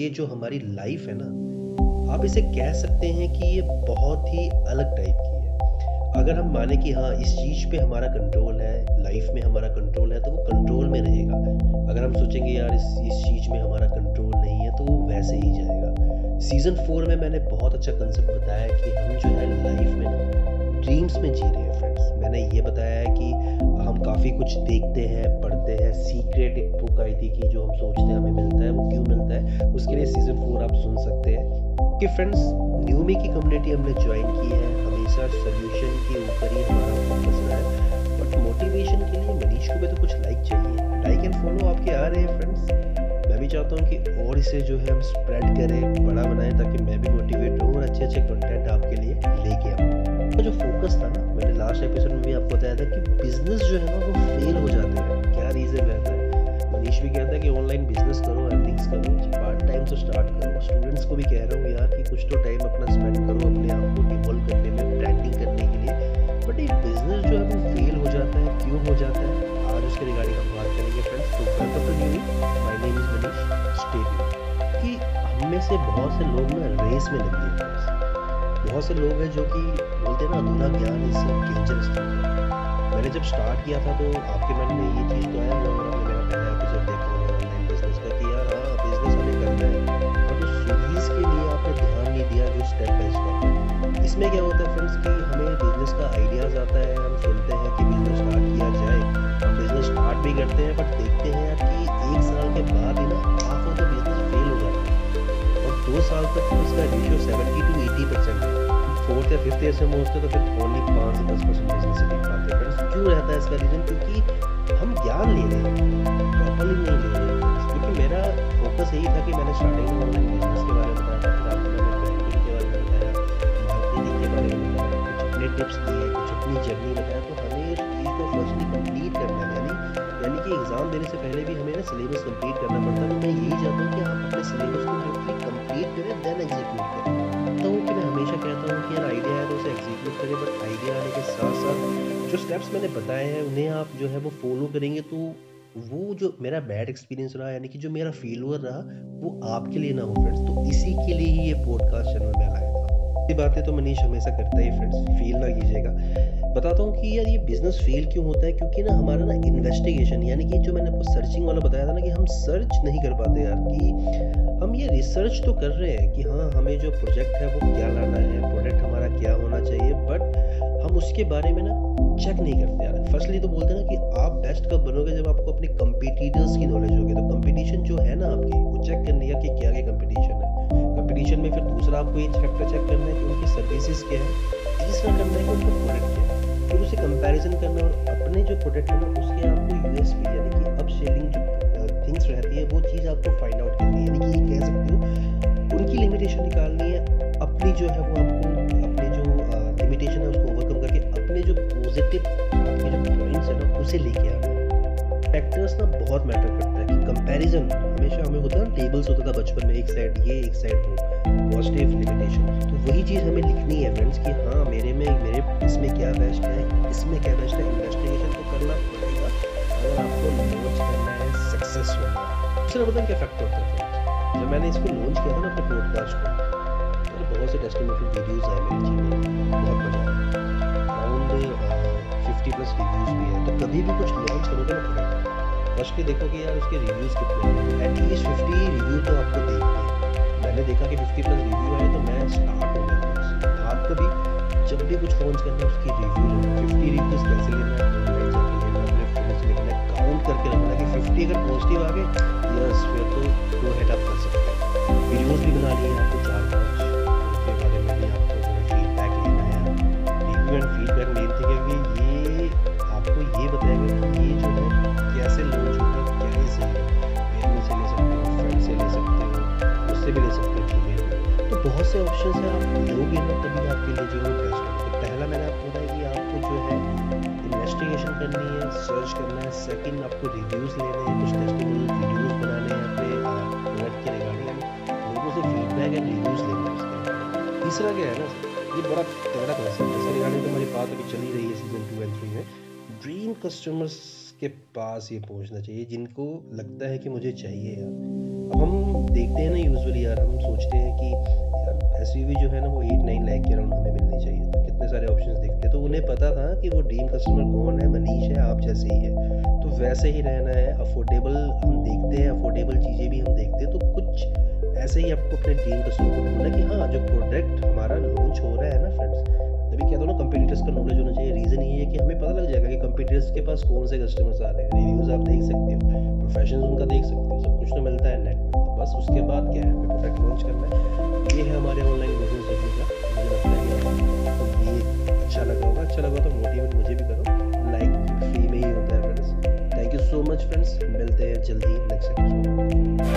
ये जो हमारी लाइफ है ना, आप इसे कह सकते हैं कि ये बहुत ही अलग टाइप की है। अगर हम माने कि हाँ इस चीज़ पे हमारा कंट्रोल है, लाइफ में हमारा कंट्रोल है, तो वो कंट्रोल में रहेगा। अगर हम सोचेंगे यार इस चीज़ में हमारा कंट्रोल नहीं है, तो वो वैसे ही जाएगा। सीज़न 4 में मैंने बहुत अच्छा कंसेप्ट बताया कि हम जो है लाइफ में ना ड्रीम्स में जी रहे हैं फ्रेंड्स। मैंने ये बताया है कि हम काफ़ी कुछ देखते हैं, पढ़ते हैं। सीक्रेट एक बुक आई थी कि जो हम सोचते हैं हमें मिलता है वो क्यों मिलता है, उसके लिए सीज़न 4 आप सुन सकते हैं। कि फ्रेंड्स न्यूमी की कम्युनिटी हमने ज्वाइन की है, हमेशा सोल्यूशन के ऊपर ही हमारा फोकस रहा है। बट मोटिवेशन के लिए मनीष को भी तो कुछ लाइक चाहिए। लाइक एंड फॉलो आपके आ रहे हैं फ्रेंड्स। मैं भी चाहता हूँ कि और इसे जो है हम स्प्रेड करें, बड़ा बनाएं, ताकि मैं भी मोटिवेट रहूँ और अच्छे कंटेंट आपके लिए लेके आऊँ। जो फोकस था ना, मैंने लास्ट एपिसोड में भी आपको बताया था कि बिजनेस जो है ना वो फेल हो जाते हैं, क्या रीज़न रहता है। मनीष भी कहता है कि ऑनलाइन बिजनेस करो, अर्निंग्स करो, पार्ट टाइम से स्टार्ट करो। स्टूडेंट्स को भी कह रहा हूँ यार कि कुछ तो टाइम अपना स्पेंड करो अपने आप को डेवलप करने में, ब्रांडिंग करने के लिए। बट ये बिजनेस जो है वो फेल हो जाता है, क्यों हो जाता है, आज उसके रिगार्डिंग हम बात करेंगे फ्रेंड्स। तो वेलकम टू न्यूमी, my name is Manish. Stay tuned. कि हम में से बहुत से लोग ना रेस में लगे हैं फ्रेंड्स। बहुत से लोग हैं जो कि बोलते हैं ना अधूरा ज्ञान इस सब डेंजर स्टफ है। मैंने जब स्टार्ट किया था तो आपके मन में ये चीज़ तो आया होगा, आपने मेरा पहला एपिसोड देखा होगा ऑनलाइन बिजनेस का, कि यार हाँ बिजनेस हमें करना है, बट उस सीरीज़ के लिए आपने ध्यान नहीं दिया जो स्टेप बाई स्टेप। इसमें क्या होता है फ्रेंड्स कि हमें बिजनेस का आइडियाज़ आता है, हम सुनते हैं कि बिजनेस स्टार्ट किया जाए, हम बिजनेस स्टार्ट भी करते हैं, बट देखते हैं कि एक साल के बाद ही ना आपको तो बिजनेस फेल हो जाता है। 2 साल तक उसका रेशियो 70 to 80% है। 4th या 5th ईयर से पहुँचते तो फिर ओनली 5 से 10% बिजनेस से देख पाते हैं फ्रेंड्स। क्यों रहता है इसका रीज़न? क्योंकि हम ज्ञान ले रहे हैं, प्रॉपरली नहीं ले रहे हैं। क्योंकि मेरा फोकस यही था कि मैंने स्टार्टिंग में ऑनलाइन बिजनेस के बारे में बताया था, ब्रांडिंग के बारे में बताया, मार्केटिंग के बारे में बताया, कुछ अपने टिप्स दिए, कुछ अपनी जर्नी बताया। तो हमें इस चीज़ को फर्स्टली कम्प्लीट करना है, यानी कि एग्ज़ाम देने से पहले भी हमें ना सिलेबस कंप्लीट करना पड़ता है। तो मैं यही चाहता हूँ कि आप अपने सिलेबस को कंप्लीट करें, देन एग्जीक्यूट करें। तो कि मैं हमेशा कहता हूँ कि यार आइडिया है तो उसे एग्जीक्यूट करें, बट आइडिया आने के साथ साथ जो स्टेप्स मैंने बताए हैं उन्हें आप जो है वो फॉलो करेंगे। तो वो जो मेरा बैड एक्सपीरियंस रहा, यानी कि जो मेरा फेलियर रहा, वो आपके लिए ना हो फ्रेंड्स। तो इसी के लिए ही ये पॉडकास्ट चैनल में आया था। ये बातें तो मनीष हमेशा करता है फ्रेंड्स, फील ना कीजिएगा। बताता हूँ कि यार ये बिज़नेस फेल क्यों होता है, क्योंकि ना हमारा ना इन्वेस्टिगेशन, यानी कि जो मैंने आपको सर्चिंग वाला बताया था ना, कि हम सर्च नहीं कर पाते यार। कि हम ये रिसर्च तो कर रहे हैं कि हाँ हमें जो प्रोजेक्ट है वो क्या लाना है, प्रोडक्ट हमारा क्या होना चाहिए, बट हम उसके बारे में ना चेक नहीं करते यार। फर्स्टली तो बोलते हैं ना कि आप बेस्ट कब बनोगे, जब आपको अपने कम्पिटिटर्स की नॉलेज होगी। तो कम्पिटिशन जो है ना आपकी, वो चेक करने का कि क्या कम्पिटिशन है। कंपटीशन में फिर दूसरा आपको ये फैक्टर चेक करना है कि उनकी सर्विसेज क्या है, तीसरा करना है कि उनका प्रोडक्ट क्या है, फिर उसे कंपैरिजन करना और अपने जो प्रोडक्ट है ना उसके आपको यूएसपी यानी कि अपसेलिंग जो थिंग्स रहती है वो चीज़ आपको फाइंड आउट करनी है। यानी कि ये कह सकते हो उनकी लिमिटेशन निकालनी है, अपनी जो है वो आपको अपने जो लिमिटेशन है उसको ओवरकम करके अपने जो पॉजिटिव आपके जो पॉइंट्स है ना उसे लेके आना है। फैक्टर्स ना बहुत मैटर करता है कि कंपैरिजन हमेशा हमें होता है, टेबल्स होता था बचपन में, एक साइड ये एक साइड वो, पॉजिटिव लिमिटेशन। तो वही चीज़ हमें लिखनी है फ्रेंड्स कि हाँ मेरे इसमें क्या बेस्ट है, इसमें क्या बेस्ट है। इन्वेस्टिगेशन तो करना पड़ेगा अगर आपको लॉन्च करना है सक्सेसफुल। दूसरा बताएं क्या फैक्टर होता है। जब मैंने इसको लॉन्च किया था ना अपने पॉडकास्ट को, तो बहुत से टेस्टिमोनियल वीडियोज़ आए मेरे चैनल पर, बहुत मजा आया। अराउंड 50+ रिव्यूज़ भी है। तो कभी भी कुछ लॉन्च करोगे ना फर्स्ट देखो कि यार उसके रिव्यूज़ कितने हैं, एटलीस्ट 50 रिव्यू तो आपको देखना है। मैंने देखा कि 50+ रिव्यू आए तो मैं स्टार्ट हो गया। आपको भी जब भी कुछ लॉन्च करना है उसकी रिव्यू लेना, 50 रिव्यूज़ कैसे लेना है, अपने फ्रेंड्स लेना है, काउंट करके रखना है कि 50 अगर पॉजिटिव आ गए यस फिर तो गो हेड आप कर सकते हैं। वीडियोज़ भी बना लिए आपको 4-5 के बारे में भी आपको फीडबैक लेना है। रिव्यू एंड फीडबैक मेन थी क्योंकि ये आपको ये बताएगा कि ये जो है कैसे लॉन्च होता है, क्या ही सही है। मेल से ले सकते हो, फ्रेंड से ले सकते हो, उससे भी ले सकते हो जीमेल में। तो बहुत से ऑप्शन हैं, आप लोगे ना तभी आपके लिए जो है बेस्ट होगा। तो पहला मैंने आपको बताया कि आपको जो है इन्वेस्टिगेशन करनी है, सर्च करना है। सेकंड आपको रिव्यूज़ लेने हैं, कुछ टेस्टिमोनियल वीडियोज़ बनाने हैं अपने प्रोडक्ट के रिगार्डिंग, लोगों से फीडबैक एंड रिव्यूज़ लेना है उसका। तीसरा क्या है ना, ये बड़ा तगड़ा कॉन्सेप्ट है इसके रिगार्डिंग। तो हमारी बात अभी चली रही है सीज़न 2 एंड 3 में। ड्रीम कस्टमर्स के पास ये पहुंचना चाहिए जिनको लगता है कि मुझे चाहिए यार। अब हम देखते हैं ना यूजुअली यार हम सोचते हैं कि यार एसयूवी जो है ना वो 8-9 लाख के अराउंड हमें मिलनी चाहिए, तो कितने सारे ऑप्शंस देखते हैं। तो उन्हें पता था कि वो ड्रीम कस्टमर कौन है, मनीष है, आप जैसे ही है, तो वैसे ही रहना है। अफोर्डेबल हम देखते हैं, अफोर्डेबल चीज़ें भी हम देखते हैं। तो कुछ ऐसे ही आपको अपने ड्रीम कस्टमर को बोलना कि हाँ जो प्रोडक्ट हमारा लॉन्च हो रहा है ना फ्रेंड्स, तभी कहता हूँ ना कंपटीटर्स का नॉलेज होना चाहिए। रीज़न ये है कि हमें पता लग जाएगा कि कंपटीटर्स के पास कौन से कस्टमर्स आ रहे हैं, रिव्यूज़ आप देख सकते हो, प्रोफेशन उनका देख सकते हो, सब कुछ तो मिलता है नेट में। तो बस उसके बाद क्या है, हमें प्रोडक्ट लॉन्च करना है। ये है हमारे ऑनलाइन बिजनेस जर्नी का, मुझे लगता है तो ये अच्छा लगा तो मोटिवेट मुझे भी करो। लाइक फ्री में ही होता है friends. Thank you so much friends, मिलते हैं जल्दी नेक्स्ट एपिसोड।